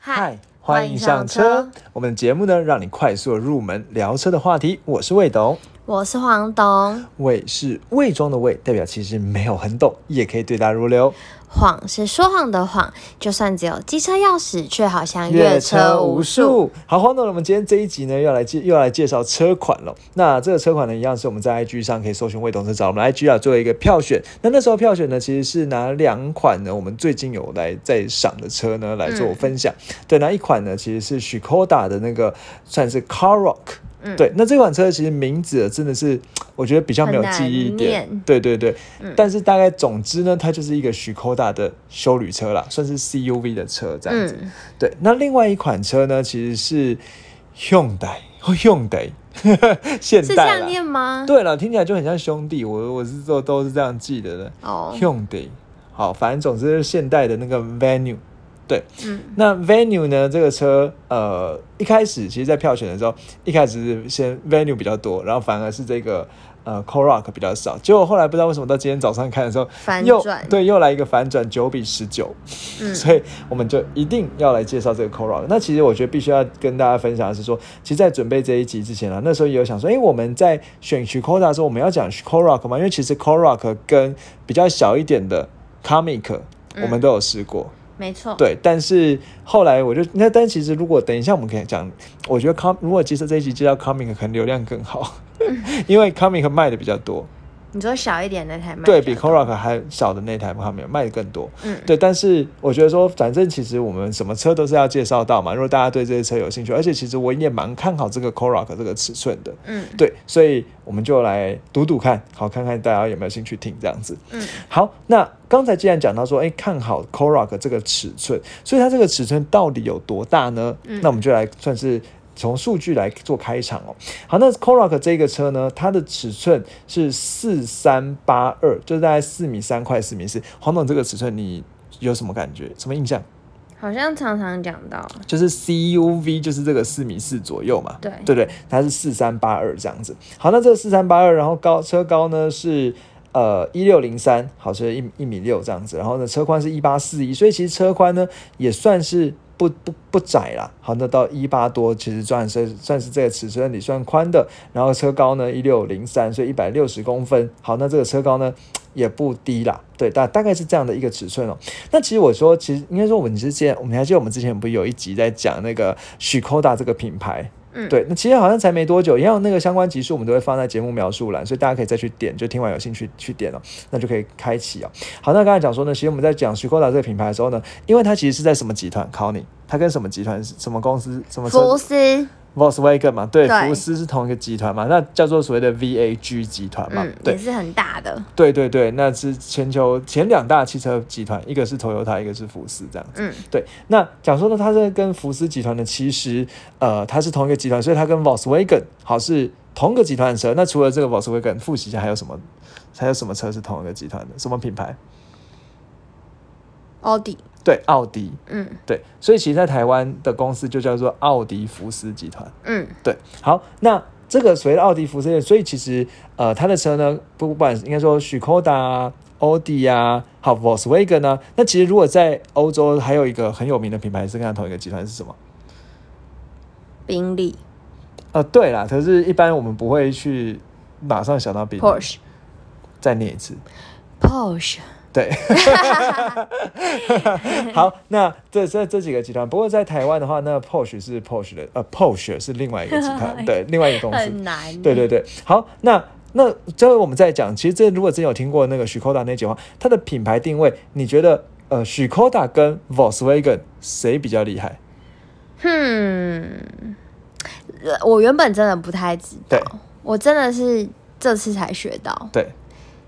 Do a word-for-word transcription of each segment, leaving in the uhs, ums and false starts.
嗨，欢迎上车。我们的节目呢，让你快速入门聊车的话题。我是魏董，我是黄董。魏是魏中的魏，代表其实没有很懂，也可以对答如流。谎是说谎的谎，就算只有机车钥匙，却好像越车无数。好，黄董，我们今天这一集呢，要来介要来介绍车款了。那这个车款呢，一样是我们在 I G 上可以搜寻魏董车找我们 I G 啊，做了一个票选。那那时候票选呢，其实是拿两款呢，我们最近有来在赏的车呢来做分享。嗯、对，那一款呢，其实是 Škoda 的那个算是 Karoq。嗯、对，那这款车其实名字真的是我觉得比较没有记忆一点，对对对、嗯、但是大概总之呢，它就是一个Škoda的休旅车啦，算是 C U V 的车这样子、嗯、对。那另外一款车呢，其实是 Hyundai Hyundai 现代是这样念吗？对了，听起来就很像兄弟，我我是都都是这样记得的、哦、Hyundai 好，反正总之是现代的那个 Venue。对、嗯，那 Venue 呢？这个车，呃，一开始其实，在票选的时候，一开始是先 Venue 比较多，然后反而是这个呃 Karoq 比较少。结果后来不知道为什么，到今天早上看的时候，反转，对，又来一个反转，九比十九、嗯。所以我们就一定要来介绍这个 Karoq。那其实我觉得必须要跟大家分享的是说，其实，在准备这一集之前啊，那时候也有想说，哎、欸，我们在选 Škoda 的时候，我们要讲 Karoq 吗？因为其实 Karoq 跟比较小一点的 Kamiq， 我们都有试过。嗯，没错，对，但是后来我就那，但其实如果等一下我们可以讲，我觉得 Com 如果其实这一集介绍 Kamiq 可能流量更好，嗯、因为 Kamiq 卖的比较多。你说小一点那台卖对比 Karoq 还小的那台 Kamiq 卖的更多，嗯，对。但是我觉得说，反正其实我们什么车都是要介绍到嘛，如果大家对这些车有兴趣，而且其实我也蛮看好这个 Karoq 这个尺寸的，嗯，对，所以我们就来赌赌看，好，看看大家有没有兴趣听这样子，嗯，好，那。刚才既然讲到说，哎、欸，看好 Karoq 这个尺寸，所以它这个尺寸到底有多大呢？嗯、那我们就来算是从数据来做开场哦。好，那 Karoq 这个车呢，它的尺寸是四三八二，就是大概四米三块四米四。黄董，这个尺寸你有什么感觉？什么印象？好像常常讲到，就是 C U V 就是这个四米四左右嘛，对对对，它是四三八二这样子。好，那这个四三八二，然后高车高呢是。呃，一六零三，好，是一一米六这样子，然后呢，车宽是一八四一，所以其实车宽呢也算是不不不窄啦。好，那到一八多，其实算是算是这个尺寸里算宽的。然后车高呢一六零三，所以一百六十公分。好，那这个车高呢也不低啦，对，大大概是这样的一个尺寸哦、喔。那其实我说，其实应该说我们之前，我们还记得我们之前不是有一集在讲那个Škoda这个品牌。嗯、对，那其实好像才没多久，一样那个相关集数我们都会放在节目描述栏，所以大家可以再去点，就听完有兴趣去点哦，那就可以开启哦。好，那刚才讲说呢，其实我们在讲Škoda这个品牌的时候呢，因为它其实是在什么集团？考你，它跟什么集团、什么公司、什么车？福斯 Volkswagen 嘛，对，對福斯是同一个集团嘛，那叫做所谓的 V A G 集团嘛、嗯對，也是很大的。对对对，那是全球前两大汽车集团，一个是 Toyota， 一个是福斯这样子。嗯，对。那讲说呢，它是跟福斯集团的，其实呃，它是同一个集。所以它跟 Volkswagen 好是同个集团的车。那除了这个 Volkswagen， 复习一下还有什么？还有什么车是同一个集团的？什么品牌？奥迪。对，奥迪。嗯，对。所以其实，在台湾的公司就叫做奥迪福斯集团。嗯，对。好，那这个所谓的奥迪福斯，所以其实呃，它的车呢，不管应该说Škoda啊。奥迪啊，好 ，Volkswagen 啊。那其实如果在欧洲还有一个很有名的品牌是跟它同一个集团是什么？宾利，呃，对啦，可是一般我们不会去马上想到宾利。Porsche， 再念一次 ，Porsche。对，好，那这这这几个集团，不过在台湾的话，那 Porsche 是 Porsche 的，呃 ，Porsche 是另外一个集团，对，另外一个公司。很难。对对对，好，那。那这我们在讲，其实这如果真有听过那个 Škoda 那集的话，它的品牌定位，你觉得呃 Škoda 跟 Volkswagen 谁比较厉害？嗯，我原本真的不太知道，我真的是这次才学到。对，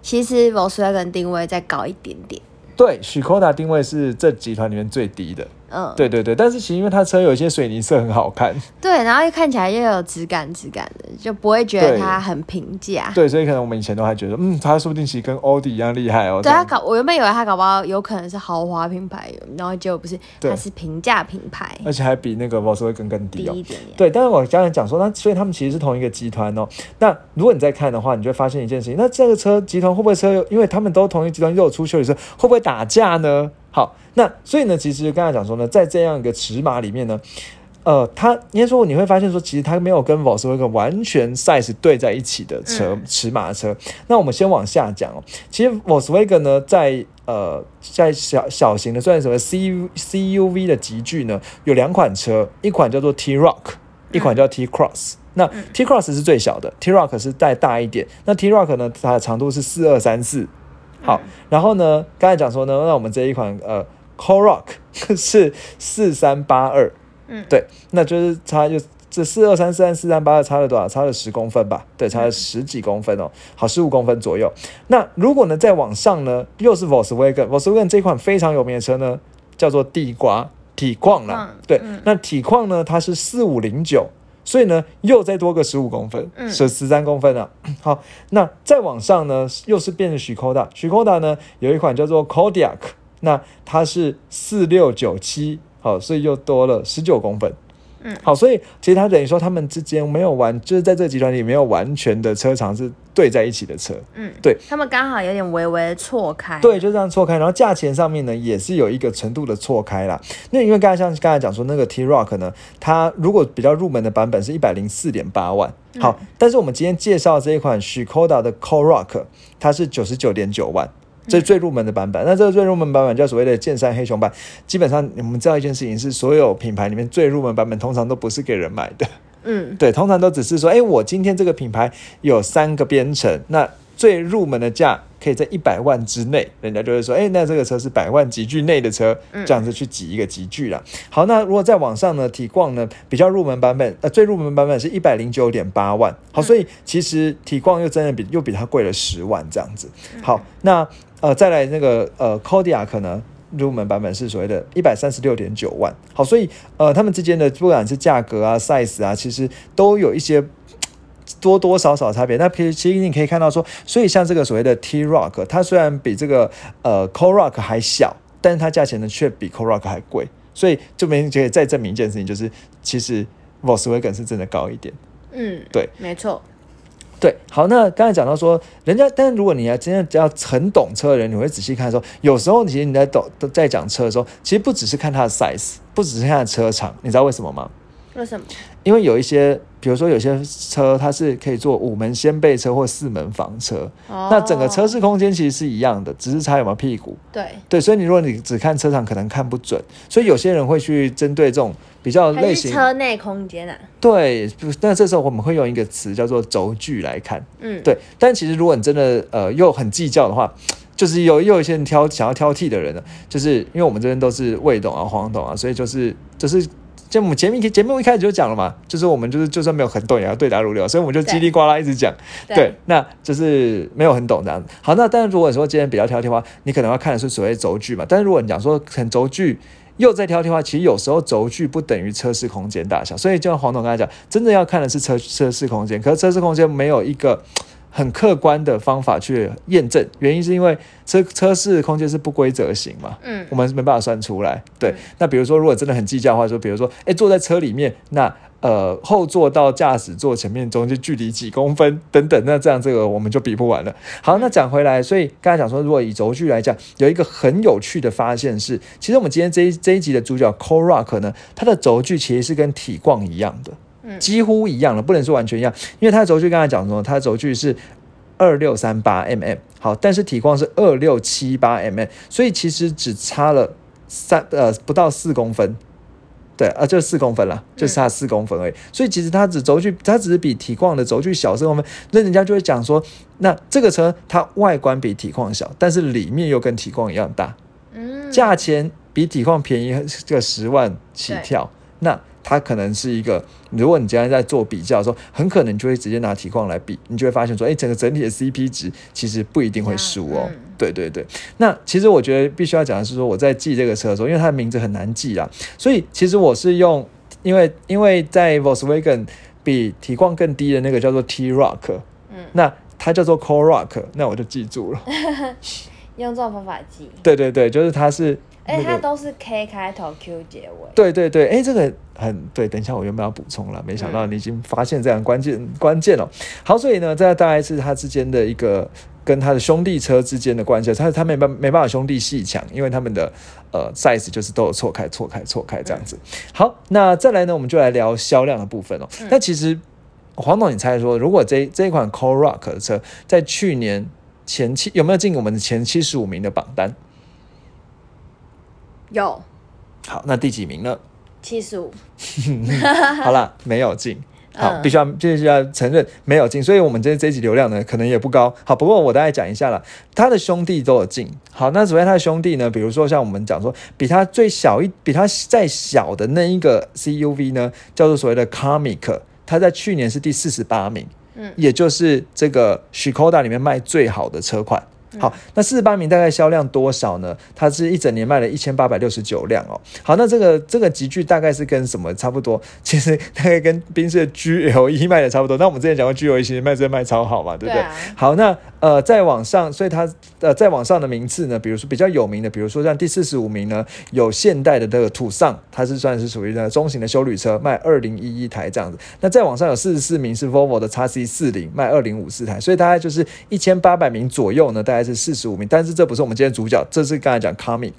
其实 Volkswagen 定位再高一点点。对 ，Škoda 定位是这集团里面最低的。嗯，对对对，但是其实因为它车有一些水泥色很好看，对，然后又看起来又有质感质感的，就不会觉得它很平价。对，所以可能我们以前都还觉得，嗯，它说不定其实跟奥迪一样厉害哦。对，它搞，我原本以为它搞不好有可能是豪华品牌，然后结果不是，它是平价品牌，而且还比那个 Volkswagen 更低哦。低一点点。对，但是我刚才讲说，那所以他们其实是同一个集团哦。那如果你在看的话，你就会发现一件事情，那这个车集团会不会车，因为他们都同一个集团又有出修理车，会不会打架呢？好，那所以呢，其实刚才讲说呢，在这样一个尺码里面呢，呃，它应该说你会发现说，其实它没有跟 Volkswagen 完全 size 对在一起的车、嗯、尺码车。那我们先往下讲哦，其实 Volkswagen 呢，在呃，在小小型的，算什么 C U V 的级距呢，有两款车，一款叫做 T-Rock， 一款叫 T-Cross。那 T-Cross 是最小的 ，T-Rock 是再大一点。那 T-Rock 呢，它的长度是四二三四。好，然后呢，刚才讲说呢，那我们这一款呃 Karoq 是四三八二，嗯，对，那就是差就这四二三四三四三八二差了多少？差了十公分吧？对，差了十几公分哦，好，十五公分左右。那如果呢再往上呢，又是 Volkswagen，Volkswagen 这款非常有名的车呢，叫做地瓜体况啦，对，那体况呢它是四五零九。所以呢，又再多个十五公分，是十三公分啊。好，那再往上呢，又是变成 Škoda。Škoda 呢有一款叫做 Kodiaq， 那它是四六九七，好，所以又多了十九公分。嗯，好，所以其实它等于说他们之间没有完，就是在这个集团里没有完全的车长是对在一起的车。嗯，对，他们刚好有点微微错开。对，就这样错开，然后价钱上面呢也是有一个程度的错开啦。那因为刚才像刚才讲说那个 T-Rock 呢，它如果比较入门的版本是 一百零四点八万。好，嗯，但是我们今天介绍这一款 Škoda 的 Karoq， 它是 九十九点九万。这是最入门的版本，那这个最入门版本叫所谓的剑山黑熊版。基本上我们知道一件事情，是所有品牌里面最入门版本通常都不是给人买的，嗯，对，通常都只是说，哎，我今天这个品牌有三个编程，那最入门的价可以在一百万之内，人家就会说，哎，那这个车是百万级距内的车，这样子去挤一个级距啦。好，那如果再往上呢，体况呢比较入门版本，呃，最入门版本是一百零九点八万。好，所以其实体况又真的比又比它贵了十万这样子。好，那呃，再来那个呃 Kodiaq 呢，入门版本是所谓的 一百三十六点九万。好，所以呃，他们之间的不管是价格啊、size 啊，其实都有一些多多少少差别。那其实你可以看到说，所以像这个所谓的 T-Rock， 它虽然比这个呃 Karoq 还小，但是它价钱呢却比 Karoq 还贵。所以就明显可以再证明一件事情，就是其实 Volkswagen 是真的高一点。嗯，对，没错。对，好，那刚才讲到说，人家，但如果你要真的要很懂车的人，你会仔细看说，有时候其实你在懂在讲车的时候，其实不只是看它的 size， 不只是看它的车长，你知道为什么吗？为什么？因为有一些，比如说有些车它是可以做五门掀背车或四门房车，哦，那整个车室空间其实是一样的，只是差有没有屁股。对对，所以你如果你只看车长，可能看不准，所以有些人会去针对这种比较类型车内空间啊，对，那这时候我们会用一个词叫做轴距来看，嗯，对。但其实如果你真的呃又很计较的话，就是有又有一些人挑想要挑剔的人呢，就是因为我们这边都是魏董啊、黄董啊，所以就是就是就我们前面节目一开始就讲了嘛，就是我们就是就算没有很懂也要对答如流，所以我们就叽里呱啦一直讲， 对， 对，那就是没有很懂这样子。好，那但是如果说今天比较挑剔的话，你可能要看的是所谓轴距嘛，但是如果你讲说很轴距。又在挑剔的话，其实有时候轴距不等于车室空间大小，所以就像黄总刚才讲，真的要看的是车车室空间，可是车室空间没有一个很客观的方法去验证，原因是因为车车室空间是不规则型嘛，嗯，我们没办法算出来。对，嗯，那比如说如果真的很计较的话，说比如说，哎，坐在车里面，那呃后座到驾驶座前面中间距离几公分等等，那这样这个我们就比不完了。好，那讲回来，所以刚才讲说，如果以轴距来讲，有一个很有趣的发现是，其实我们今天这一这一集的主角 Karoq 呢，它的轴距其实是跟体况一样的。几乎一样了，不能说完全一样，因为它的轴距刚才讲什么？它的轴距是二六三八毫米， 好，但是体况是二六七八毫米， 所以其实只差了三呃不到四公分，对啊，就四公分啦，就差四公分而已。嗯，所以其实它只轴距，它只是比体况的轴距小四公分，那人家就会讲说，那这个车它外观比体况小，但是里面又跟体况一样大，嗯，价钱比体况便宜个十万起跳，那。它可能是一个，如果你今天在做比较的时候，很可能就会直接拿体况来比，你就会发现说，哎，整个整体的 C P 值其实不一定会输哦。嗯，对对对。那其实我觉得必须要讲的是说，我在记这个车的时候，因为它的名字很难记啦，所以其实我是用，因为因为在 Volkswagen 比体况更低的那个叫做 T-Rock，嗯，那它叫做 Karoq， 那我就记住了。用这种方法记。对对对，就是它是哎、欸，它都是 K 开头 Q 结尾。对对对，哎、欸，这个很对。等一下，我原本要补充了，没想到你已经发现这样关键、嗯、关键了。好，所以呢，这大概是它之间的一个跟它的兄弟车之间的关系，它它没办没办法兄弟阋墙，因为他们的呃 size 就是都有错开错开错开这样子、嗯。好，那再来呢，我们就来聊销量的部分哦、喔。那、嗯、其实黄董，你猜说，如果这这一款 Karoq 的车在去年前七有没有进我们的前七十五名的榜单？有，好，那第几名呢？七十五。好啦，没有进。好，必须要必须要承认没有进，所以我们这这一集流量呢可能也不高。好，不过我大概讲一下啦，他的兄弟都有进。好，那所谓他的兄弟呢，比如说像我们讲说，比他最小一，比他再小的那一个 C U V 呢，叫做所谓的 Kamiq， 他在去年是第四十八名，嗯，也就是这个 Škoda 里面卖最好的车款。好，那四十八名大概销量多少呢？它是一整年卖了一千八百六十九辆哦。好，那这个这个集聚大概是跟什么差不多？其实大概跟宾士的 G L E 卖的差不多。那我们之前讲过 G L E 其实卖真卖超好嘛，对不对？对啊、好，那呃再往上，所以它呃再往上的名次呢，比如说比较有名的，比如说像第四十五名呢，有现代的这个Tucson，它是算是属于中型的休旅车，卖两千零一十一台这样子。那再往上有四十四名是 Volvo 的 X C 四十，卖两千零五十四台，所以大概就是一千八百名左右呢，大概。还是四十五名，但是这不是我们今天主角，这是刚才讲 Kamiq，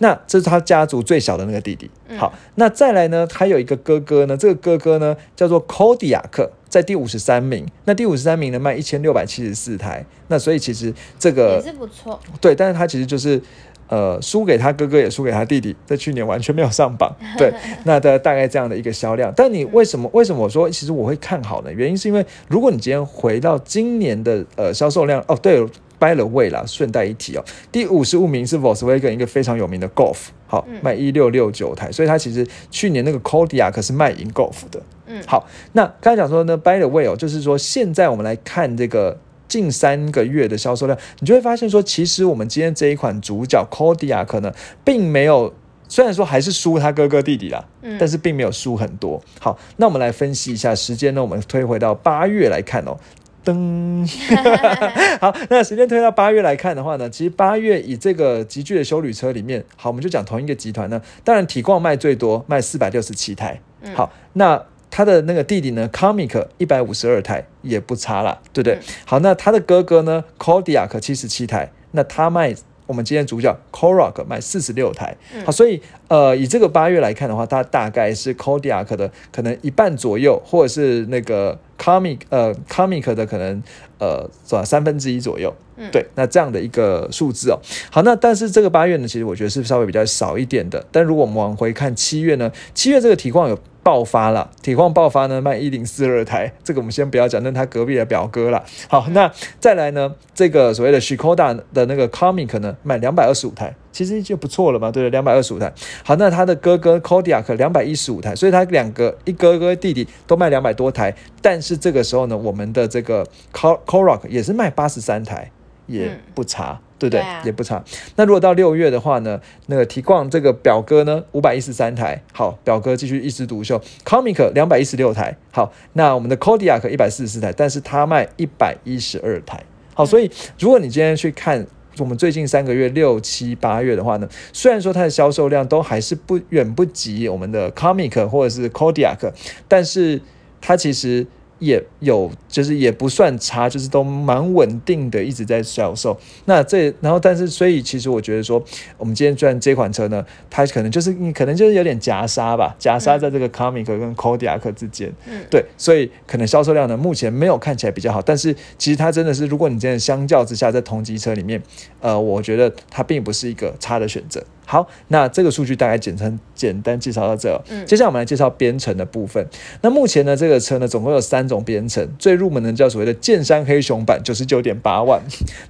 那这是他家族最小的那个弟弟。好，那再来呢，还有一个哥哥呢，这个哥哥呢叫做 Kodiaq， 在第五十三名，那第五十三名呢卖一千六百七十四台，那所以其实这个也是不错，对，但是他其实就是呃，输给他哥哥也输给他弟弟，在去年完全没有上榜。对，那的大概这样的一个销量。但你为什么为什么我说其实我会看好呢？原因是因为如果你今天回到今年的呃销售量，哦，对 ，by the way 啦，顺带一提哦，第五十五名是 Volkswagen 一个非常有名的 Golf， 好，卖一千六百六十九台，所以它其实去年那个 Kodiaq 是卖赢 Golf 的。嗯，好，那刚才讲说呢 ，by the way 哦，就是说现在我们来看这个。近三个月的销售量，你就会发现说，其实我们今天这一款主角 Kodiaq 呢，并没有，虽然说还是输他哥哥弟弟啦，嗯，但是并没有输很多。好，那我们来分析一下时间呢，我们推回到八月来看哦。噔好，那时间推到八月来看的话呢，其实八月以这个集聚的休旅车里面，好，我们就讲同一个集团呢，当然Tiguan卖最多，卖四百六十七台。嗯，好，那他的那个弟弟呢 Kamiq 一百五十二台也不差啦，对不对？嗯，好，那他的哥哥呢 Kodiaq 七十七台，那他卖我们今天主角 Karoq 卖四十六台。嗯，好，所以呃以这个八月来看的话，它大概是 Kodiaq 的可能一半左右，或者是那个 Kamiq 呃 Kamiq 的可能呃三分之一左右。嗯，对，那这样的一个数字哦。好，那但是这个八月呢，其实我觉得是稍微比较少一点的。但如果我们往回看七月呢，七月这个Tiguan有爆发了，体况爆发呢，卖一千零四十二台，这个我们先不要讲，那他隔壁的表哥啦。好，那再来呢，这个所谓的 Škoda 的那个 Kamiq 呢，卖两百二十五台，其实就不错了嘛，对不对？两百二十五台。好，那他的哥哥 Kodiaq 两百一十五台，所以他两个一哥哥弟弟都卖两百多台，但是这个时候呢，我们的这个 Karoq 也是卖八十三台，也不差。嗯，对不对？对啊，也不差。那如果到六月的话呢，那个Tiguan这个表哥呢五百一十三台，好，表哥继续一枝独秀。Kamiq 两百一十六台，好，那我们的 Kodiaq 一百四十四台，但是他卖一百一十二台。好，所以如果你今天去看我们最近三个月六七八月的话呢，虽然说它的销售量都还是不远不及我们的 Kamiq 或者是 Kodiaq， 但是它其实也有，就是也不算差，就是都蛮稳定的，一直在销售。那这然后，但是所以其实我觉得说，我们今天赚这款车呢，它可能就是你可能就是有点夹杀吧，夹杀在这个 Kamiq 跟 Kodiaq 之间。嗯，对，所以可能销售量呢，目前没有看起来比较好，但是其实它真的是，如果你真的相较之下，在同级车里面，呃，我觉得它并不是一个差的选择。好，那这个数据大概简单简单介绍到这。哦，嗯，接下来我们来介绍编程的部分。那目前呢，这个车呢总共有三种编程，最入门的叫所谓的剑山黑熊版， 九十九点八 万。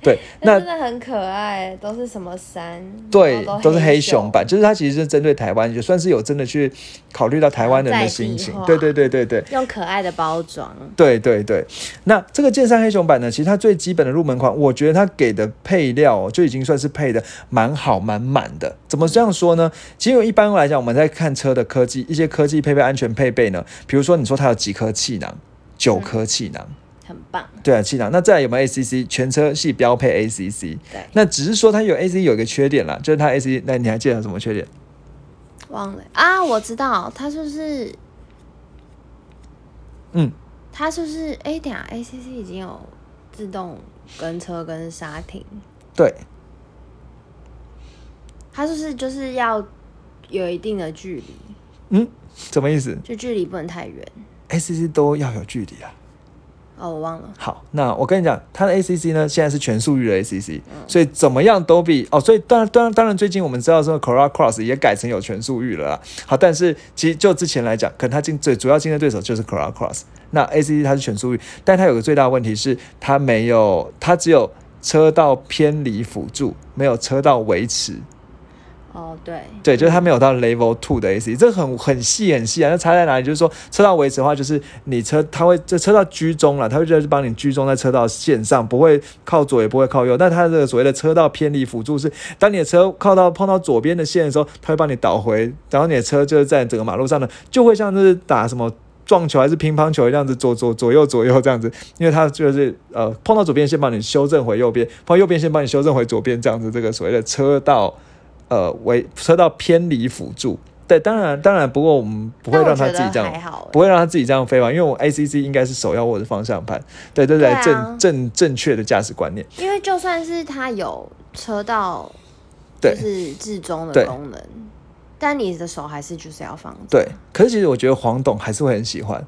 对，那真的很可爱，都是什么山？对，都是黑熊版，就是它其实是针对台湾，也算是有真的去考虑到台湾人的心情。对对对对对，用可爱的包装。对对对，那这个剑山黑熊版呢，其实它最基本的入门款，我觉得它给的配料，哦，就已经算是配的蛮好蛮满的。怎么这样说呢？其实一般来讲，我们在看车的科技，一些科技配备、安全配备呢，比如说你说它有几颗气囊，九颗气囊，很棒。对啊，气囊。那再来有没有 A C C？ 全车系标配 A C C。对。那只是说它有 A C C 有一个缺点啦，就是它 A C C， 那你还记得什么缺点？忘了啊，我知道，它就是，嗯，它就是，哎、欸，等一下 A C C 已经有自动跟车跟刹停。对。它就是就是要有一定的距离。嗯，什么意思？就距离不能太远。A C C 都要有距离啊。哦，我忘了。好，那我跟你讲，它的 A C C 呢，现在是全速域的 A C C，、嗯、所以怎么样都比哦，所以当然当然当然，最近我们知道说 Corolla Cross 也改成有全速域了啦。好，但是其实就之前来讲，可能它竞最主要竞争对手就是 Corolla Cross， 那 A C C 它是全速域，但它有个最大的问题是它没有，它只有车道偏离辅助，没有车道维持。哦、oh, ，对，对，就是它没有到 Level 二 的 A C C， 这很很细很细啊。那差在哪里？就是说车道维持的话，就是你车它会这车道居中了，它会就是帮你居中在车道线上，不会靠左也不会靠右。但它的所谓的车道偏离辅助是，当你的车靠到碰到左边的线的时候，它会帮你倒回，然后你的车就是在整个马路上呢，就会像是打什么撞球还是乒乓球这样子，左左左右左右这样子，因为它就是呃碰到左边线帮你修正回右边，碰到右边线帮你修正回左边这样子，这个所谓的车道。呃，为车道偏离辅助，对，当然，当然，不过我们不会让他自己这样，欸、不会让他自己这样飞吧，因为我 A C C 应该是手要握着方向盘，对，这才正正正确的驾驶观念。因为就算是它有车道，就是至中的功能，但你的手还是就是要放。对，可是其实我觉得黄董还是会很喜欢。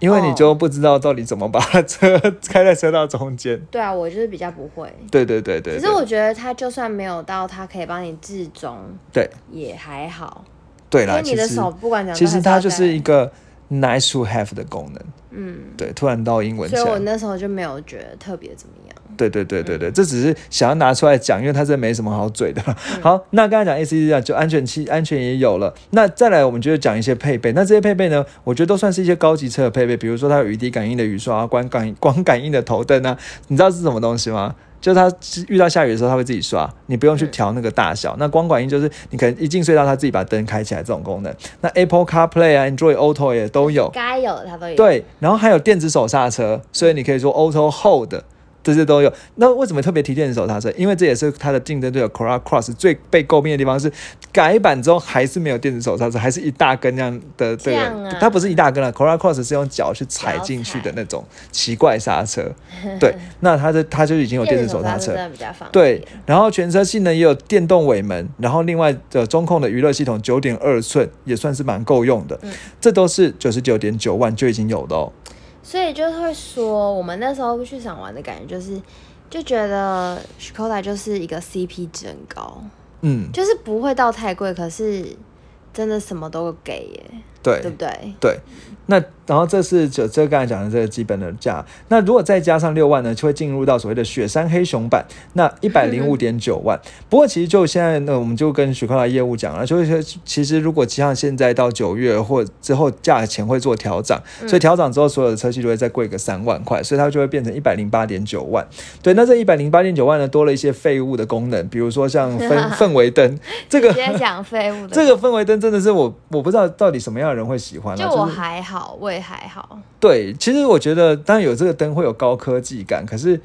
因为你就不知道到底怎么把车开在车道中间、哦。对啊，我就是比较不会。对对对 对, 對。其实我觉得它就算没有到，它可以帮你置中，对，也还好。对啦，因为你的手不管怎样，其实它就是一个 nice to have 的功能。嗯，对，突然到英文，所以我那时候就没有觉得特别怎么样。对对对对对，嗯、这只是想要拿出来讲，因为它真的没什么好嘴的。嗯、好，那刚才讲 A C C 啊，就安全期安全也有了。那再来，我们就讲一些配备。那这些配备呢，我觉得都算是一些高级车的配备，比如说它有雨滴感应的雨刷啊，光感光感应的头灯啊，你知道是什么东西吗？就是它遇到下雨的时候，它会自己刷，你不用去调那个大小。嗯、那光感应就是你可能一进隧道，它自己把灯开起来这种功能。那 Apple CarPlay 啊 ，Android Auto 也都有，该有它都有。对，然后还有电子手刹车，所以你可以说 Auto Hold。这些都有，那为什么特别提电子手刹车？因为这也是它的竞争对手 Corolla Cross 最被诟病的地方是，改版之后还是没有电子手刹车，还是一大根那样的。对，它、啊、不是一大根了、啊、，Corolla Cross 是用脚去踩进去的那种奇怪刹车。对，那它的它就已经有电子手刹车，对，然后全车性能也有电动尾门，然后另外的中控的娱乐系统 九点二 寸也算是蛮够用的，嗯、这都是 九十九点九 万就已经有的哦。所以就会说，我们那时候去赏玩的感觉就是，就觉得 Škoda 就是一个 C P 值很高，嗯，就是不会到太贵，可是真的什么都给耶，对，对不对？对。那然后这是就这刚才讲的这个基本的价，那如果再加上六万呢，就会进入到所谓的雪山黑熊版，那 一百零五点九 万。不过其实就现在呢，我们就跟Škoda业务讲了，就是其实如果像现在到九月或之后价钱会做调涨，所以调涨之后所有的车系都会再贵个三万块，所以它就会变成 一百零八点九 万。对，那这 一百零八点九 万呢，多了一些废物的功能，比如说像氛围灯，这个直接讲废物的，这个氛围灯真的是我我不知道到底什么样的人会喜欢、啊，就我还好。我也还好，对，其实我觉得当然有这个灯会有高科技感，可是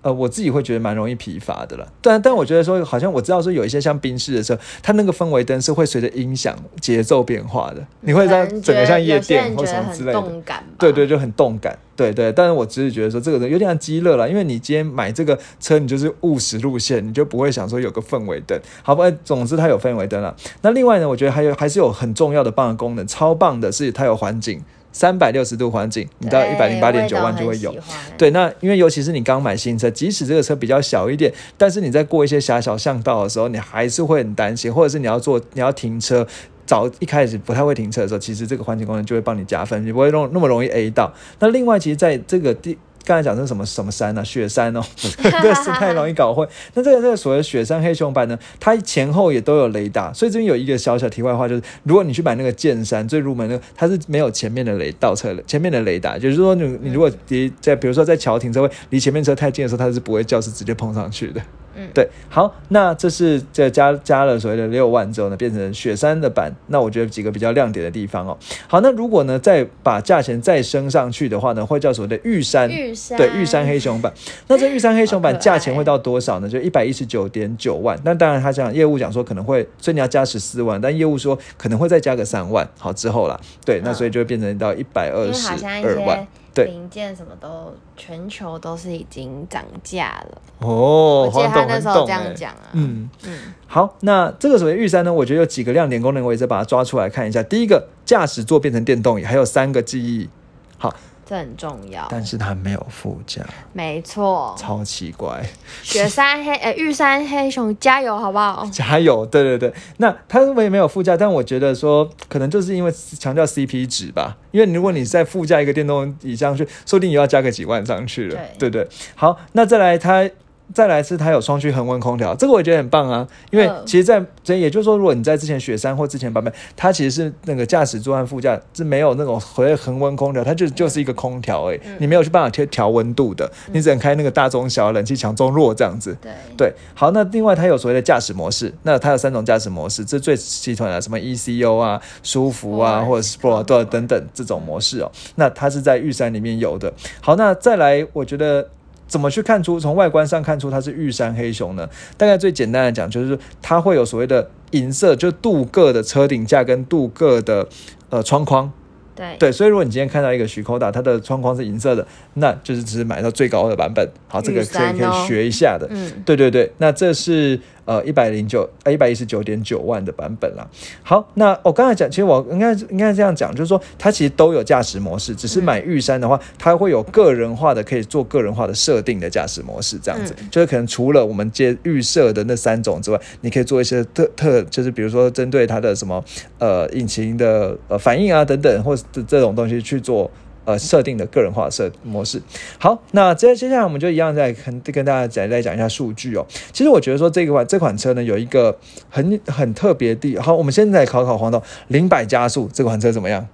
呃，我自己会觉得蛮容易疲乏的了。但但我觉得说，好像我知道说有一些像宾士的车，它那个氛围灯是会随着音响节奏变化的，你会在整个像夜店或什么之类的，动感对对，就很动感，对对。但是我只是觉得说，这个有点像鸡肋了，因为你今天买这个车，你就是务实路线，你就不会想说有个氛围灯。好吧，总之它有氛围灯了。那另外呢，我觉得还有还是有很重要的棒的功能，超棒的是它有环境。三百六十度环境，你到一百零八点九万就会有。对，那因为尤其是你刚买新车，即使这个车比较小一点，但是你在过一些狭小巷道的时候，你还是会很担心，或者是你要做你要停车，早一开始不太会停车的时候，其实这个环境功能就会帮你加分，你不会那么容易 A 到。那另外，其实在这个地。刚才讲的是什么什么山啊，雪山哦，这是太容易搞混。那这个这个所谓雪山黑熊版呢，它前后也都有雷达，所以这边有一个小小题外话，就是如果你去买那个剑山最入门那个，它是没有前面的雷倒车，前面的雷达，就是说你你如果离在比如说在桥停车位离前面车太近的时候，它是不会叫是直接碰上去的。嗯，对，好，那这是这加加了所谓的六万之后呢，变成雪山的版。那我觉得几个比较亮点的地方哦。好，那如果呢再把价钱再升上去的话呢，会叫所谓的玉山，玉山对玉山黑熊版。那这玉山黑熊版价钱会到多少呢？就 一百一十九点九 万。那当然他讲业务讲说可能会，所以你要加十四万，但业务说可能会再加个三万，好之后啦，对，那所以就会变成到一百二十二万。对，零件什么都全球都是已经涨价了哦，我记得他那时候这样讲啊。嗯嗯，好，那这个所谓玉山呢，我觉得有几个亮点功能，我也是把它抓出来看一下。第一个，驾驶座变成电动椅，还有三个记忆，好，这很重要。但是它没有副驾，没错，超奇怪。雪山黑呃玉山黑熊加油好不好？加油，对对对。那它因为没有副驾，但我觉得说可能就是因为强调 C P 值吧。因为如果你再附加一个电动椅上去，说不定也要加个几万上去了， 对， 对不对？好，那再来它，再来是它有双区恒温空调，这个我觉得很棒啊。因为其实在，所以也就是说，如果你在之前雪山或之前版本，它其实是那个驾驶座和副驾是没有那种所谓恒温空调，它就就是一个空调而已，嗯、你没有去办法调温度的，嗯、你只能开那个大中小冷气强中弱这样子。对， 对，好，那另外它有所谓的驾驶模式，那它有三种驾驶模式，这最系统的什么 E C U 啊、舒服啊、哦、或者 Sport、啊、等等这种模式哦。那它是在玉山里面有的。好，那再来，我觉得。怎么去看出，从外观上看出它是玉山黑熊呢？大概最简单的讲，就是它会有所谓的银色，就镀铬的车顶架跟镀铬的、呃、窗框。对， 对，所以如果你今天看到一个Škoda，它的窗框是银色的，那就是只是买到最高的版本。好，这个可以可以学一下的。嗯，对对对，那这是呃一百零九呃一百一十九点九万的版本啦。好，那我刚才讲，其实我应该应该这样讲，就是说它其实都有驾驶模式，只是买玉山的话，它会有个人化的，可以做个人化的设定的驾驶模式，这样子、嗯、就是可能除了我们接预设的那三种之外，你可以做一些特特，就是比如说针对它的什么呃引擎的、呃、反应啊等等，或者这种东西去做呃设定的个人化设模式。好，那接下来我们就一样再跟跟大家再来讲一下数据哦。其实我觉得说这款这款车呢有一个很很特别的。好，我们现在考考黄豆，零百加速这款车怎么样？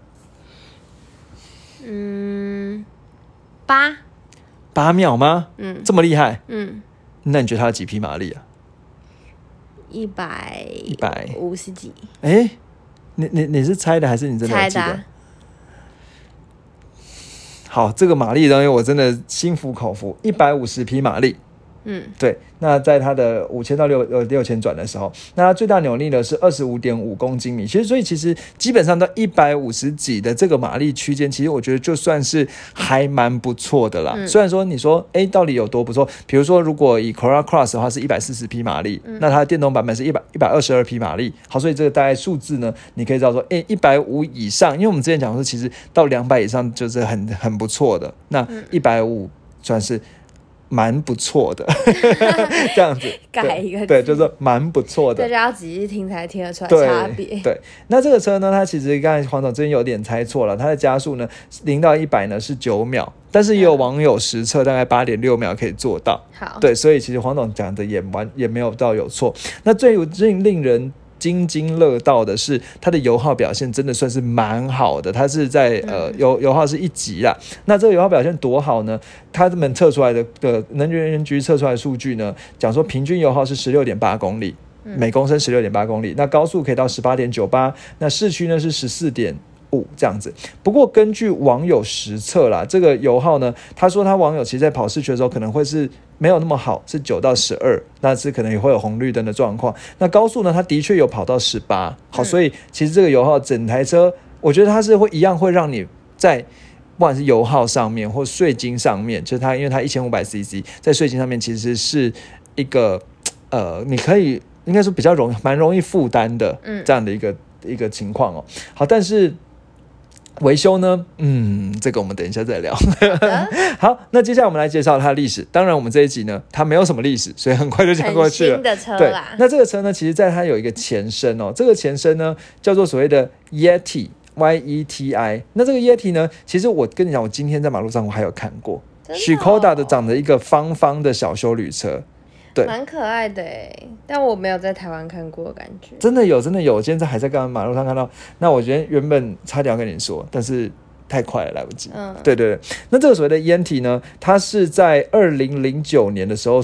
嗯，八八秒吗？嗯，这么厉害？嗯，那你觉得它有几匹马力啊？一百一百五十几？哎、欸，你你你是猜的还是你真的有记得？好，这个马力东西我真的心服口服，一百五十匹马力，嗯，对。那在它的五千到六呃六千转的时候，那它最大扭力呢是二十五点五公斤米。其实，所以其实基本上到一百五十几的这个马力区间，其实我觉得就算是还蛮不错的啦。嗯、虽然说你说，哎、欸，到底有多不错？比如说，如果以 Corolla Cross 的话是一百四十匹马力，嗯、那它的电动版本是一百一百二十二匹马力。好，所以这个大概数字呢，你可以知道说，哎、欸，一百五以上，因为我们之前讲说，其实到两百以上就是很很不错的。那一百五算是。蛮不错的这样子改一个字， 对， 對，就是蛮不错的，大家要仔细听才听得出来差别。 对， 對，那这个车呢，它其实刚才黄总之前有点猜错了，它的加速呢零到一百呢是九秒，但是也有网友实测大概 八点六 秒可以做到。好，对，所以其实黄总讲的 也, 也没有到有错。那最令人津津乐道的是它的油耗表现真的算是蛮好的，它是在呃 油, 油耗是一级啦。那这个油耗表现多好呢？他们测出来的呃能源局测出来的数据呢，讲说平均油耗是 十六点八 公里，每公升 十六点八 公里，那高速可以到 十八点九八， 那市区呢是 十四点五这样子。不过根据网友实测啦，这个油耗呢，他说他网友其实在跑市区的时候可能会是没有那么好，是九到十二，那是可能也会有红绿灯的状况。那高速呢，他的确有跑到十八，好，所以其实这个油耗整台车我觉得它是会一样会让你在不管是油耗上面或税金上面，就是它因为它 一千五百 C C 在税金上面其实是一个呃你可以应该说比较容易蛮容易负担的这样的一个、嗯、一个情况哦。好，但是维修呢，嗯，这个我们等一下再聊。好，那接下来我们来介绍它的历史。当然我们这一集呢它没有什么历史，所以很快就讲过去了。很新的车啦。对，那这个车呢其实在它有一个前身哦，这个前身呢叫做所谓的 Yeti Y E T I。 那这个 Yeti 呢，其实我跟你讲，我今天在马路上我还有看过 Škoda 的长着一个方方的小休旅车，蛮可爱的耶，但我没有在台湾看过，感觉真的有真的有，我今天还在刚刚马路上看到。那我觉得原本差点要跟你说，但是太快了，来不及。嗯，对对对。那这个所谓的 Yeti 呢，它是在二零零九年的时候，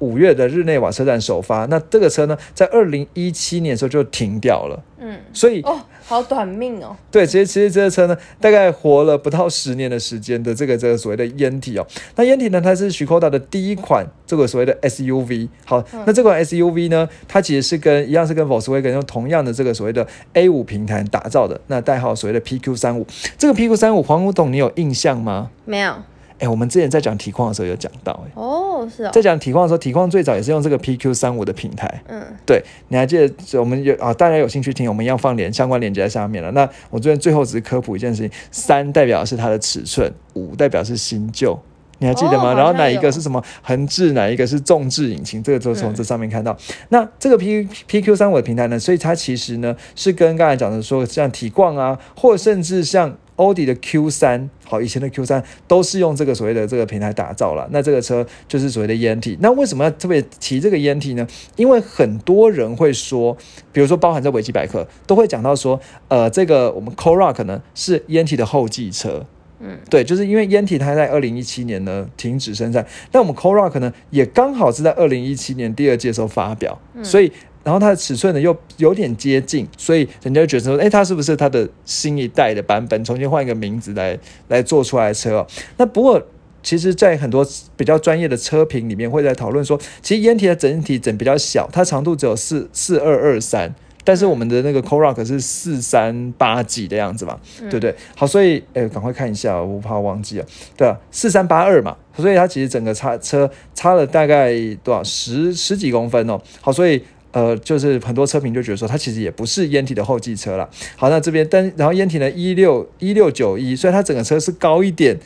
五月的日内瓦车展首发。那这个车呢，在二零一七年的时候就停掉了。嗯，所以哦，好短命哦。对，其实其实这个车呢，大概活了不到十年的时间的这个这个所谓的 Yeti 哦。那 Yeti 呢，它是 Škoda 的第一款这个所谓的 S U V。好，嗯、那这款 S U V 呢，它其实是跟一样是跟 Volkswagen 用同样的这个所谓的 A 五 平台打造的。那代号所谓的 P Q 三十五， 这个 P Q 三十五 黄古董，你有印象吗？没有。欸、我们之前在讲体况的时候有讲到、欸、哦，是哦，在讲体况的时候，体况最早也是用这个 P Q 三十五 的平台，嗯，对，你还记得我们有啊？大家有兴趣听，我们一样放连相关连接在下面了。那我这边最后只是科普一件事情：三代表的是它的尺寸，五代表是新旧。你还记得吗？哦、然后哪一个是什么横置，哪一个是纵置引擎，这个就从这上面看到。嗯、那这个 P Q 三十五 的平台呢，所以它其实呢是跟刚才讲的说，像Tiguan啊，或甚至像 Audi 的 Q 三， 好，以前的 Q 三 都是用这个所谓的这个平台打造了。那这个车就是所谓的 Yeti。那为什么要特别提这个 Yeti 呢？因为很多人会说，比如说包含在维基百科都会讲到说，呃，这个我们 Karoq 呢是 Yeti 的后继车。嗯，对，就是因为 Yeti 它在二零一七年呢停止生产，但我们 Karoq 呢也刚好是在二零一七年第二季的时候发表，嗯、所以然后它的尺寸呢又有点接近，所以人家就觉得说，哎，它是不是它的新一代的版本，重新换一个名字来来做出来的车、哦？那不过其实，在很多比较专业的车评里面会在讨论说，其实 Yeti 的整体整比较小，它长度只有四二二三。但是我们的那个 Karoq 是四三八几的样子嘛，嗯、对不对？好，所以哎，赶快看一下，我怕忘记了。对啊，四三八二嘛，所以它其实整个差车差了大概多少十十几公分哦。好，所以呃，就是很多车评就觉得说，它其实也不是 Yeti 的后继车啦。好，那这边但然后 Yeti 呢一六一六九一，所以它整个车是高一点，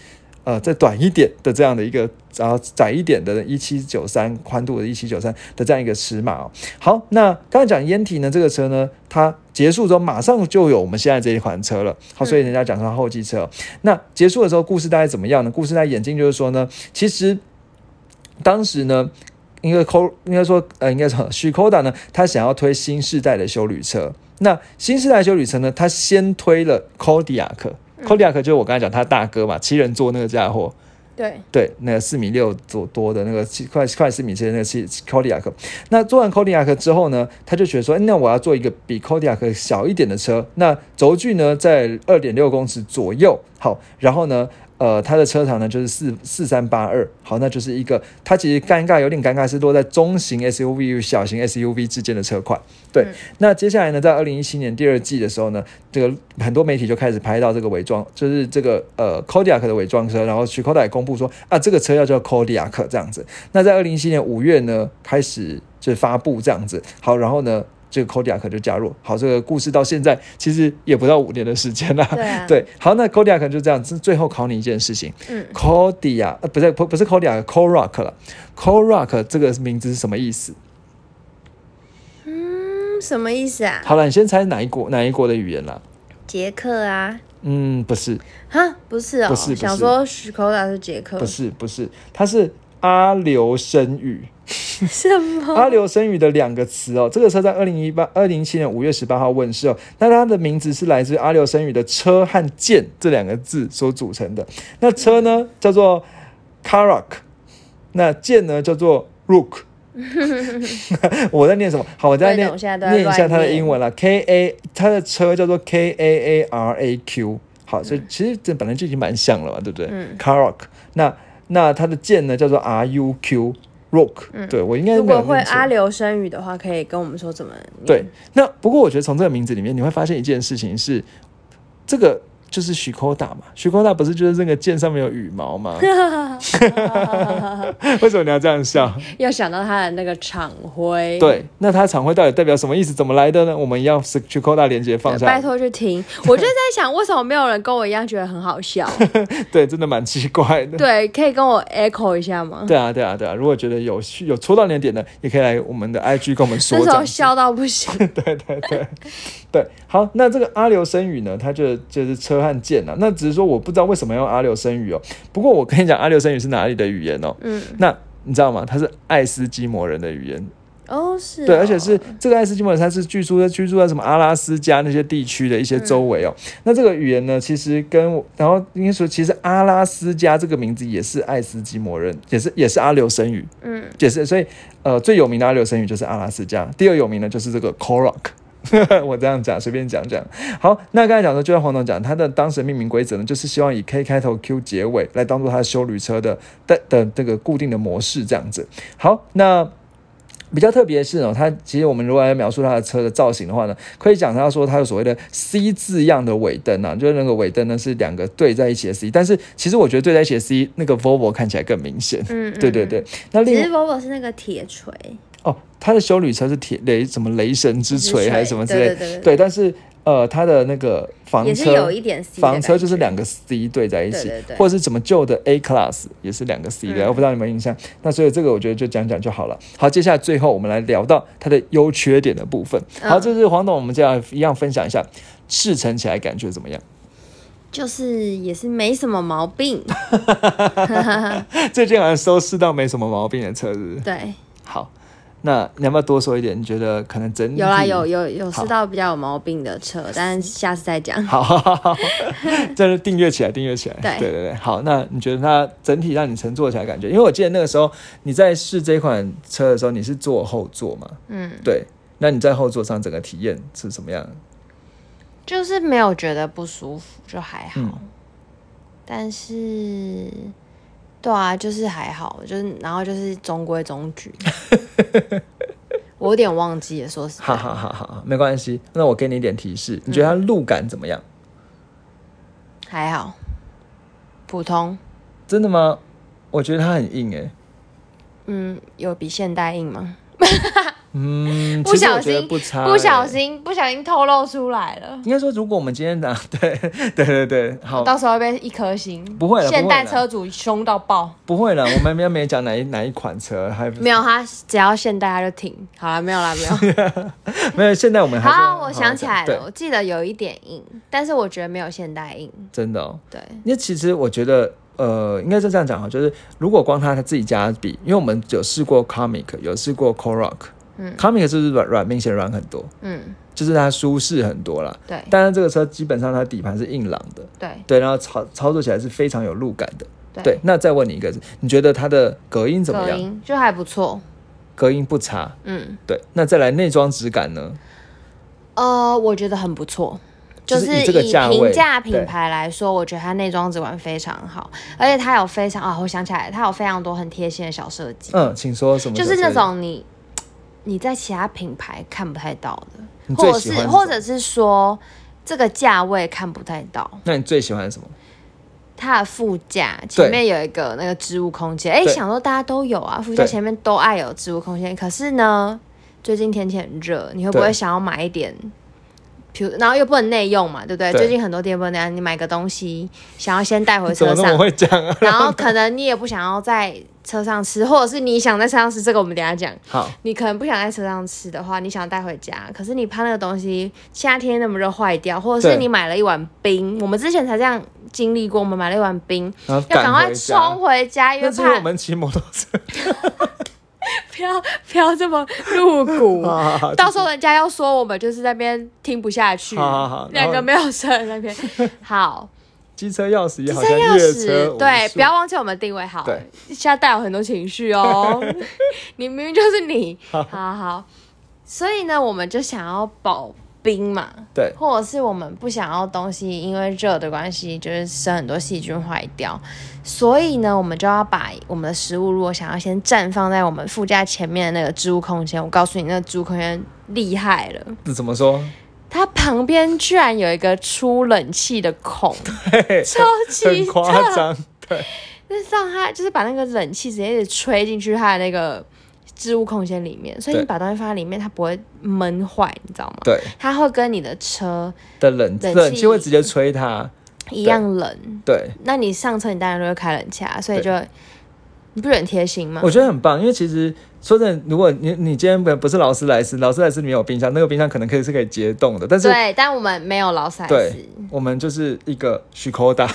呃，再短一点的这样的一个，然后窄一点的一七九三，宽度的一七九三的这样一个尺码、哦、好，那刚才讲 Yeti 呢，这个车呢，它结束之后马上就有我们现在这一款车了。好，所以人家讲它后继车、哦。那结束的时候故事大概怎么样呢？故事大概演进就是说呢，其实当时呢，应该说应该说呃，应该说 Škoda 呢，他想要推新世代的休旅车。那新世代休旅车呢，他先推了 Kodiaq。Kodiaq 就是我刚才讲他大哥嘛，七人座那个家伙，对对，那个四米六左多的那个快快四米七的那个 Kodiaq。那做完 Kodiaq 之后呢，他就觉得说，那我要做一个比 Kodiaq 小一点的车，那轴距呢在二点六公尺左右。好，然后呢，呃，它的车长呢就是四四三八二。好，那就是一个，它其实尴尬有点尴尬，是落在中型 S U V 与小型 S U V 之间的车款。对，嗯、那接下来呢，在二零一七年第二季的时候呢，这个很多媒体就开始拍到这个伪装，就是这个呃 Kodiaq 的伪装车，然后Škoda也公布说啊，这个车要叫 Kodiaq 这样子。那在二零一七年五月呢，开始就发布这样子。好，然后呢，这个 Kodiaq 就加入。好，这个故事到现在其实也不到五年的时间了。对、啊、对，好，那 Kodiaq 就这样。最后考你一件事情，嗯 Kodiaq 呃，不是不是 Kodiaq Karoq 了 ，Karoq 这个名字是什么意思？嗯，什么意思啊？好了，你先猜哪一国哪一国的语言啦？捷克啊。嗯，不是。哈，不是哦。不是，不是想说 Škoda 是捷克。不是不是，它是阿留申语。什么？阿留申语的两个词哦，这个车在二零一八二零一七年五月十八号问世哦。那它的名字是来自阿留申语的"车"和"剑"这两个字所组成的。那车呢叫做 Karoq， 那剑呢叫做 Rook。我在念什么？好，我在 念, 念一下它的英文啦。K A， 它的车叫做 K A A R A Q。好，所以其实这本来就已经蛮像了嘛，对不对？嗯。Karoq， 那那它的剑呢叫做 R U Q。Rock，、嗯、对我应该如果会阿留申语的话，可以跟我们说怎么念。对，那不过我觉得从这个名字里面，你会发现一件事情是，这个就是Škoda嘛，Škoda不是就是那个剑上面有羽毛吗？为什么你要这样笑？要想到它的那个厂徽。对，那它厂徽到底代表什么意思？怎么来的呢？我们要Škoda连接放下来。拜托去听，我就在想，为什么没有人跟我一样觉得很好笑？对，真的蛮奇怪的。对，可以跟我 echo 一下吗？对啊，对啊，对啊。如果觉得有有戳到你的点呢，也可以来我们的 I G 跟我们说。那时候笑到不行。对对对对，好，那这个阿留申语呢，它就就是车。和剑啊，那只是说我不知道为什么要用阿留申语哦。不过我跟你讲，阿留申语是哪里的语言哦？嗯，那你知道吗？它是爱斯基摩人的语言。哦，是哦，对，而且是这个爱斯基摩人，他是居住在居住在什么阿拉斯加那些地区的一些周围哦。嗯、那这个语言呢，其实跟然后应该说，其实阿拉斯加这个名字也是爱斯基摩人，也是也是阿留申语，嗯，也是所以呃最有名的阿留申语就是阿拉斯加，第二有名呢就是这个 Karoq。我这样讲随便讲讲。好，那刚才讲说就像黄总讲，他的当时命名规则呢，就是希望以 K 开头 Q 结尾来当做他休旅车的的的这个固定的模式这样子。好，那比较特别的是呢，它其实我们如果要描述它的车的造型的话呢，可以讲它说它有所谓的 C 字样的尾灯啊，就是那个尾灯呢是两个对在一起的 C， 但是其实我觉得对在一起的 C 那个 Volvo 看起来更明显。嗯, 嗯，对对对。那另外其实 Volvo 是那个铁锤。哦，它的休旅车是铁雷什么雷神之锤还是什么之类的， 对, 对, 对, 对，但是呃，它的那个房车也是有一点 C， 房车就是两个 C 对在一起，对对对，或者是怎么旧的 A Class 也是两个 C 的，嗯、我不知道你们有印象。那所以这个我觉得就讲讲就好了。好，接下来最后我们来聊到它的优缺点的部分。好，嗯、这是黄董，我们这样一样分享一下试乘起来感觉怎么样。就是也是没什么毛病，最近好像收视到没什么毛病的车子。对，好。那你要不要多说一点？你觉得可能整体有啦，有有有试到比较有毛病的车，但是下次再讲。好，好好好，这是订阅起来，订阅起来。对对对对，好。那你觉得它整体让你乘坐起来感觉？因为我记得那个时候你在试这款车的时候，你是坐后座嘛？嗯，对。那你在后座上整个体验是什么样？就是没有觉得不舒服，就还好。嗯、但是。对啊，就是还好，就是然后就是中规中矩。我有点忘记了，说实在。好好好好，没关系。那我给你一点提示，你觉得它路感怎么样？嗯、还好，普通。真的吗？我觉得它很硬哎、欸。嗯，有比现代硬吗？嗯，不小心不差、欸，不小心不小心透露出来了。应该说，如果我们今天拿对对对对，好，到时候被一颗星。不会了，现代车主凶到爆。不会了，我们没讲哪一哪一款车，还没有他，只要现代他就停。好了，没有啦，没有，没有现代我们还是。好，我想起来了，我记得有一点硬，但是我觉得没有现代硬。真的哦。对，因为其实我觉得。呃，应该是这样讲哈，就是如果光他他自己家比，因为我们有试过 Kamiq， 有试过 Karoq， 嗯 ，Kamiq 就是软软，明显软很多，嗯，就是它舒适很多啦。对，但是这个车基本上它底盘是硬朗的，对对，然后操操作起来是非常有路感的， 对, 对。那再问你一个，你觉得它的隔音怎么样？隔音就还不错，隔音不差，嗯，对。那再来内装质感呢？呃，我觉得很不错。就是以平价品牌来说，我觉得它内装质感非常好，而且它有非常啊，我想起来，它有非常多很贴心的小设计。嗯，请说什么？就是那种你你在其他品牌看不太到的，或者是或者是说这个价位看不太到。那你最喜欢什么？它的副驾前面有一个那个置物空间，哎、欸，想说大家都有啊，副驾前面都爱有置物空间。可是呢，最近天气很热，你会不会想要买一点？然后又不能内用嘛，对不 对, 对？最近很多店不能内用，你买个东西想要先带回车上，怎么那么会讲啊？然后可能你也不想要在车上吃，或者是你想在车上吃，这个我们等一下讲。好，你可能不想在车上吃的话，你想带回家，可是你怕那个东西夏天那么热坏掉，或者是你买了一碗冰，我们之前才这样经历过，我们买了一碗冰，要赶快冲回家，因为怕我们骑摩托车。不要不要这么露骨，好好好，到时候人家要说我们就是在那边听不下去，好好好，两个没有车在那边。好，机车钥匙也好像越车，对，不要忘记我们定位好，对，现在带有很多情绪哦。你明明就是你，好好好，所以呢，我们就想要保冰嘛，对，或者是我们不想要东西，因为热的关系，就是生很多细菌坏掉，所以呢，我们就要把我们的食物，如果想要先绽放在我们副驾前面的那个置物空间，我告诉你，那个置物空间厉害了。这怎么说？它旁边居然有一个出冷气的孔，对，超级夸张，对，就是让它就是把那个冷气直接吹进去它的那个。置物空间里面，所以你把东西放在里面，它不会闷坏，你知道吗？对，它会跟你的车的冷冷气会直接吹它一样冷。对，那你上车你当然就会开冷气啊，所以就你不觉得很贴心吗？我觉得很棒，因为其实说真的，如果你你今天不是劳斯莱斯，劳斯莱斯里面有冰箱，那个冰箱可能可以是可以结冻的，但是对，但我们没有劳斯莱斯，对，我们就是一个Škoda，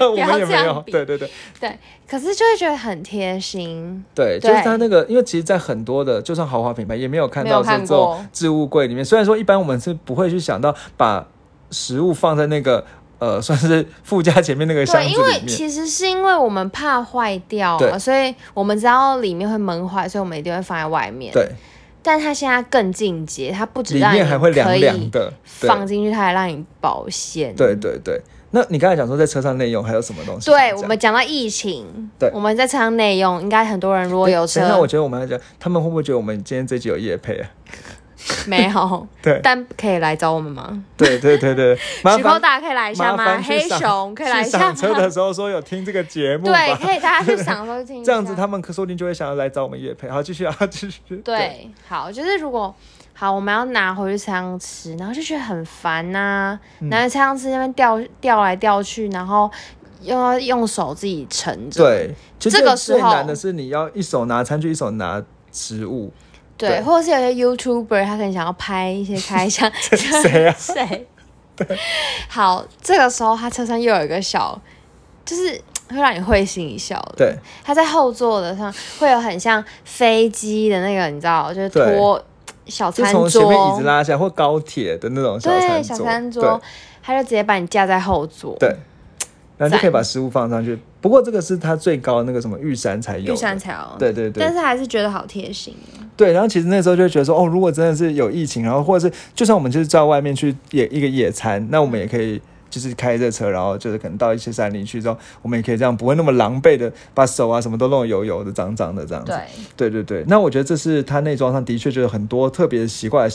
我们也没有，对对对对，可是就会觉得很贴心，对，就是它那个，因为其实，在很多的就算豪华品牌也没有看到这种置物柜里面，虽然说一般我们是不会去想到把食物放在那个。呃，算是副驾前面那个箱子里面。对，因为其实是因为我们怕坏掉了，所以我们知道里面会闷坏，所以我们一定会放在外面。对，但它现在更进阶，它不止让你可以放进去，它还让你保鲜。对对对。那你刚才讲说在车上内用还有什么东西？对，我们讲到疫情，对，我们在车上内用，应该很多人如果有车，那我觉得我们要讲，他们会不会觉得我们今天这集有业配啊？没有，对，但可以来找我们吗？对对对对，Škoda可以来一下吗？黑熊可以来一下吗？去赏车的时候说有听这个节目吧，对，可以大家去赏车听一下。这样子他们说不定就会想要来找我们业配。好，继续啊，继续。对，對好，就是如果好，我们要拿回去车上吃，然后就觉得很烦呐、啊，拿回车上吃那边掉掉来掉去，然后。又要用手自己盛着。对，其实最难的是你要一手拿餐具，一手拿食物。对，對或者是有些 YouTuber 他可能想要拍一些开箱，谁啊？谁？对，好，这个时候他车上又有一个小，就是会让你会心一笑的。对，他在后座的上会有很像飞机的那个，你知道，就是拖小餐桌，从前面椅子拉下來，或高铁的那种小餐桌，對小餐桌，他就直接把你架在后座。对。然后就可以把食物放上去，不过这个是它最高的那个什么玉山才有，玉山才有，对对对。但是还是觉得好贴心、啊。对，然后其实那时候就觉得说，哦，如果真的是有疫情，然后或者是就算我们就是到外面去野一个野餐，那我们也可以就是开这车，然后就是可能到一些山里去之后，我们也可以这样不会那么狼狈的把手啊什么都弄油油的、脏脏的这样子。对对对对。那我觉得这是它内装上的确就是很多特别奇怪，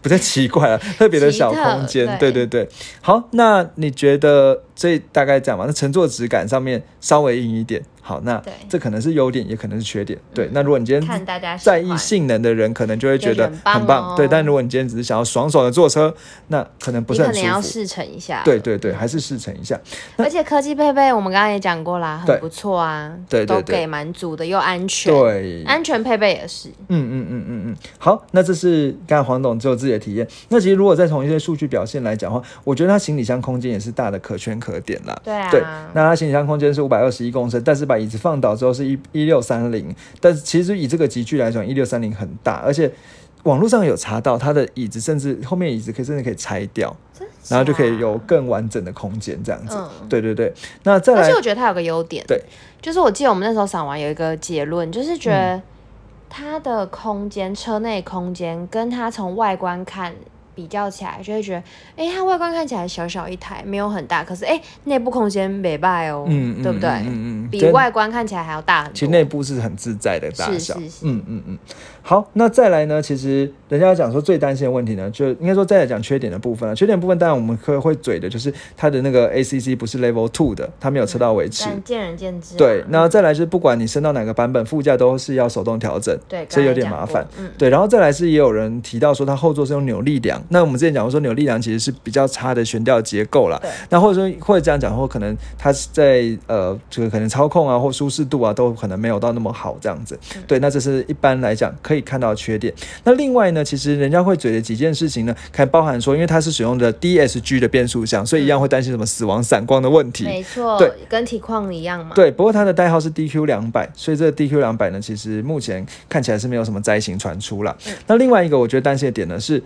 不太奇怪了，特别的小空间。对对对。好，那你觉得？所以大概这样嘛，那乘坐质感上面稍微硬一点。好，那这可能是优点，也可能是缺点。嗯、对，那如果你今天在意性能的人，可能就会觉得很棒。很棒哦、对，但如果你今天只是想要爽爽的坐车，那可能不是很舒服。你可能要试乘一下。对对对，还是试乘一下。而且科技配备，我们刚刚也讲过啦，很不错啊。对，都给蛮足的，又安全。对，安全配备也是。嗯嗯嗯嗯嗯。好，那这是刚才黄董只有自己的体验。那其实如果再从一些数据表现来讲的话，我觉得它行李箱空间也是大的可圈可点啦。对啊。对，那它行李箱空间是五百二十一公升，但是把椅子放倒之后是一六三零，但其实以这个级距来讲，一六三零很大，而且网络上有查到它的椅子，甚至后面椅子可以甚至可以拆掉，然后就可以有更完整的空间这样子。嗯、对对对，那再来，而且我觉得它有个优点，对，就是我记得我们那时候赏完有一个结论，就是觉得它的空间、嗯、车内空间跟它从外观看。比较起来就会觉得，哎、欸，它外观看起来小小一台，没有很大，可是哎，内、欸、部空间不错哦，嗯、对不对？嗯嗯、比外观看起来还要大很多。其实内部是很自在的大小，是是是嗯嗯嗯。好，那再来呢？其实人家要讲说最担心的问题呢，就应该说再来讲缺点的部分了。缺点部分当然我们会会嘴的，就是它的那个 A C C 不是 Level 二 的，它没有车道维持，嗯、但见仁见智、啊。对，那再来就是不管你升到哪个版本，副驾都是要手动调整，对，所以有点麻烦。嗯、对，然后再来是也有人提到说它后座是用扭力梁。那我们之前讲过说扭力梁其实是比较差的悬吊结构啦，那或者说或者这样讲或可能它在呃这个可能操控啊或舒适度啊都可能没有到那么好这样子，嗯、对，那这是一般来讲可以看到的缺点。那另外呢，其实人家会嘴的几件事情呢，还包含说因为它是使用的 D S G 的变速箱，所以一样会担心什么死亡闪光的问题，没错，对，跟体况一样嘛，对，不过它的代号是 D Q 两百， 所以这个 D Q 两百 呢其实目前看起来是没有什么灾情传出啦。嗯、那另外一个我觉得担心的点呢是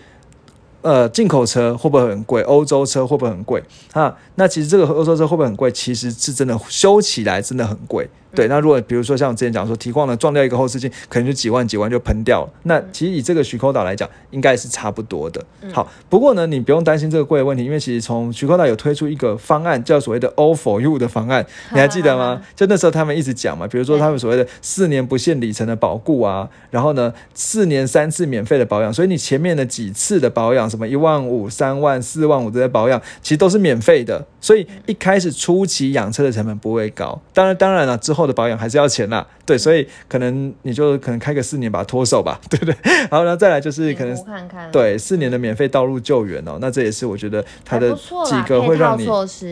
呃，进口车会不会很贵？欧洲车会不会很贵啊？那其实这个欧洲车会不会很贵？其实是真的修起来真的很贵。对，那如果比如说像我之前讲说Tiguan呢撞掉一个后视镜，可能就几万几万就喷掉了。那其实以这个Škoda来讲，应该是差不多的。好，不过呢，你不用担心这个贵的问题，因为其实从Škoda有推出一个方案，叫所谓的 All for You 的方案，你还记得吗？就那时候他们一直讲嘛，比如说他们所谓的四年不限里程的保固啊，然后呢四年三次免费的保养，所以你前面的几次的保养，什么一万五、三万、四万五这些保养，其实都是免费的，所以一开始初期养车的成本不会高。当然，当然了、啊，之后。后的保养还是要钱啦，对，所以可能你就可能开个四年把它脱手吧，对不对？然后呢，再来就是可能看看对四年的免费道路救援哦，那这也是我觉得它的几个会让你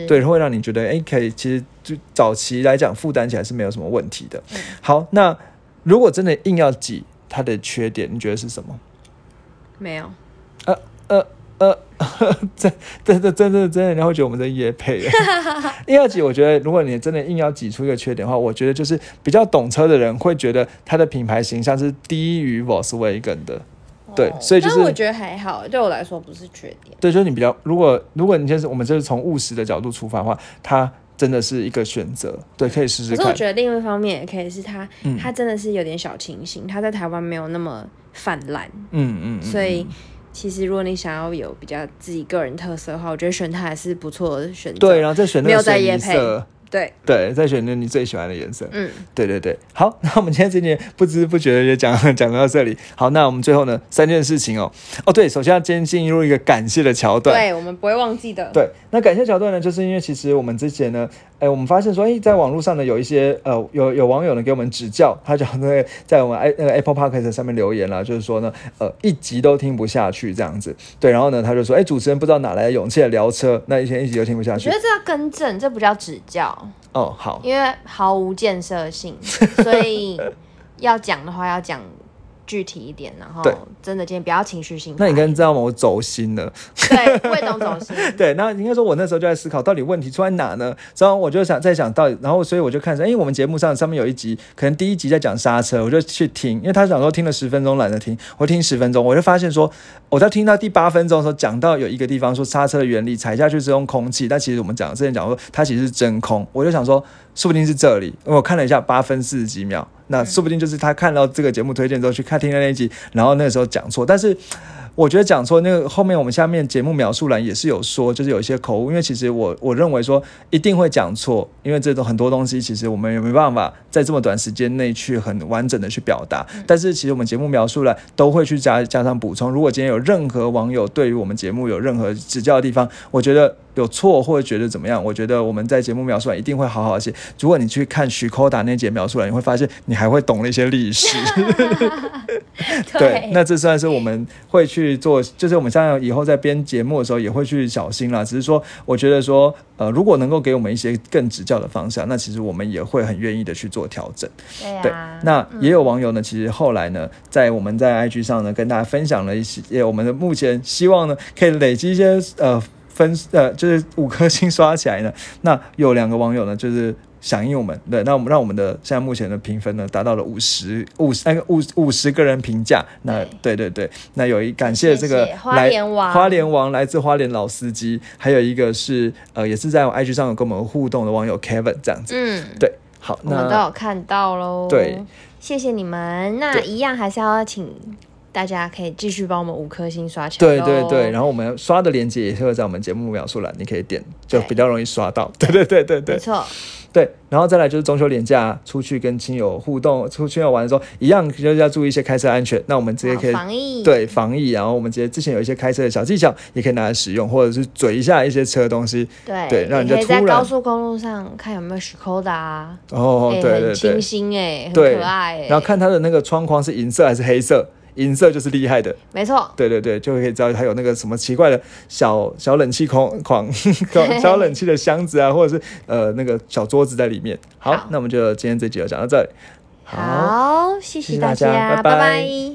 对会让你觉得哎，可以其实就早期来讲负担起来是没有什么问题的。嗯、好，那如果真的硬要挤，它的缺点，你觉得是什么？没有。呃呃呃，真真的真的真的，然后觉得我们在业配。第二集我觉得，如果你真的硬要挤出一个缺点的话，我觉得就是比较懂车的人会觉得它的品牌形象是低于 Volkswagen 的。对，所以就是，但我觉得还好，对我来说不是缺点。对，就是你比较，如果如果你就是我们就是从务实的角度出发的话，它真的是一个选择，对，可以试试看。可是我觉得另外一方面也可以是它，嗯、它真的是有点小清新，它在台湾没有那么泛滥，嗯 嗯, 嗯，所以其实如果你想要有比较自己个人特色的话，我觉得选它还是不错的选择。对，然后再选那个水泥色。对对，再选择你最喜欢的颜色。嗯，对对对。好，那我们今天这集不知不觉就讲讲到这里。好，那我们最后呢，三件事情哦。哦，对，首先要先进入一个感谢的桥段。对，我们不会忘记的。对，那感谢桥段呢，就是因为其实我们之前呢，哎，我们发现说，哎，在网络上呢有一些呃，有有网友呢给我们指教，他讲那个在我们 i 那个 Apple Podcast 上面留言啦，就是说呢，呃，一集都听不下去这样子。对，然后呢，他就说，哎，主持人不知道哪来的勇气来聊车，那以前一集都听不下去。我觉得这要更正，这不叫指教。哦，好，因为毫无建设性，所以要讲的话要讲具体一点，然后真的今天不要情绪性。那你刚刚知道吗？我走心了。对，魏董走心。对，那应该说，我那时候就在思考，到底问题出在哪呢？然后我就想在想到底，然后所以我就看说，哎、欸，我们节目上上面有一集，可能第一集在讲刹车，我就去听，因为他想说听了十分钟懒得听，我听十分钟，我就发现说，我在听到第八分钟的时候，讲到有一个地方说刹车的原理，踩下去是用空气，但其实我们讲之前讲说它其实是真空，我就想说，说不定是这里，因为我看了一下八分四十几秒。那说不定就是他看到这个节目推荐之后去看听的那一集，然后那个时候讲错，但是我觉得讲错那个后面我们下面节目描述栏也是有说，就是有一些口误，因为其实我我认为说一定会讲错，因为这种很多东西其实我们也没办法在这么短时间内去很完整的去表达，但是其实我们节目描述栏都会去加加上补充。如果今天有任何网友对于我们节目有任何指教的地方，我觉得有错或者觉得怎么样，我觉得我们在节目描述栏一定会好好写。如果你去看 Škoda 那节描述栏，你会发现你还会懂了一些历史。对, 对，那这算是我们会去做，就是我们像以后在编节目的时候也会去小心啦。只是说，我觉得说，呃，如果能够给我们一些更指教的方向，那其实我们也会很愿意的去做调整。对啊。对，那也有网友呢，嗯、其实后来呢，在我们在 I G 上呢跟大家分享了一些我们的目前希望呢可以累积一些呃。分呃就是五颗星刷起来呢，那有两个网友呢就是响应我们，对，那我们让我们的现在目前的评分呢达到了五十五十那个五五十个人评价，那对对对，那有一感谢这个花莲王，花莲王来自花莲老司机，还有一个是呃也是在我 I G 上有跟我们互动的网友 Kevin 这样子，嗯，对，好，那我们都有看到喽，对，谢谢你们，那一样还是要请。大家可以继续帮我们五颗星刷起来。对对对，然后我们刷的链接也会在我们节目描述栏，你可以点，就比较容易刷到。对对对对对，没错。对，然后再来就是中秋连假出去跟亲友互动、出去玩的时候，一样就是要注意一些开车安全。那我们直接可以防疫，对防疫，然后我们直接之前有一些开车的小技巧，也可以拿来使用，或者是嘴一下一些车的东西。对对，让人家突然在高速公路上看有没有 Škoda 啊，哦、欸、对对对，很清新哎、欸，很可爱哎、欸，然后看它的那个窗框是银色还是黑色。银色就是厉害的，没错，对对对，就可以知道它有那个什么奇怪的小小冷气框框小冷气的箱子啊，或者是呃那个小桌子在里面。好，好，那我们就今天这集就讲到这里。好，好，谢谢大家，拜拜。拜拜。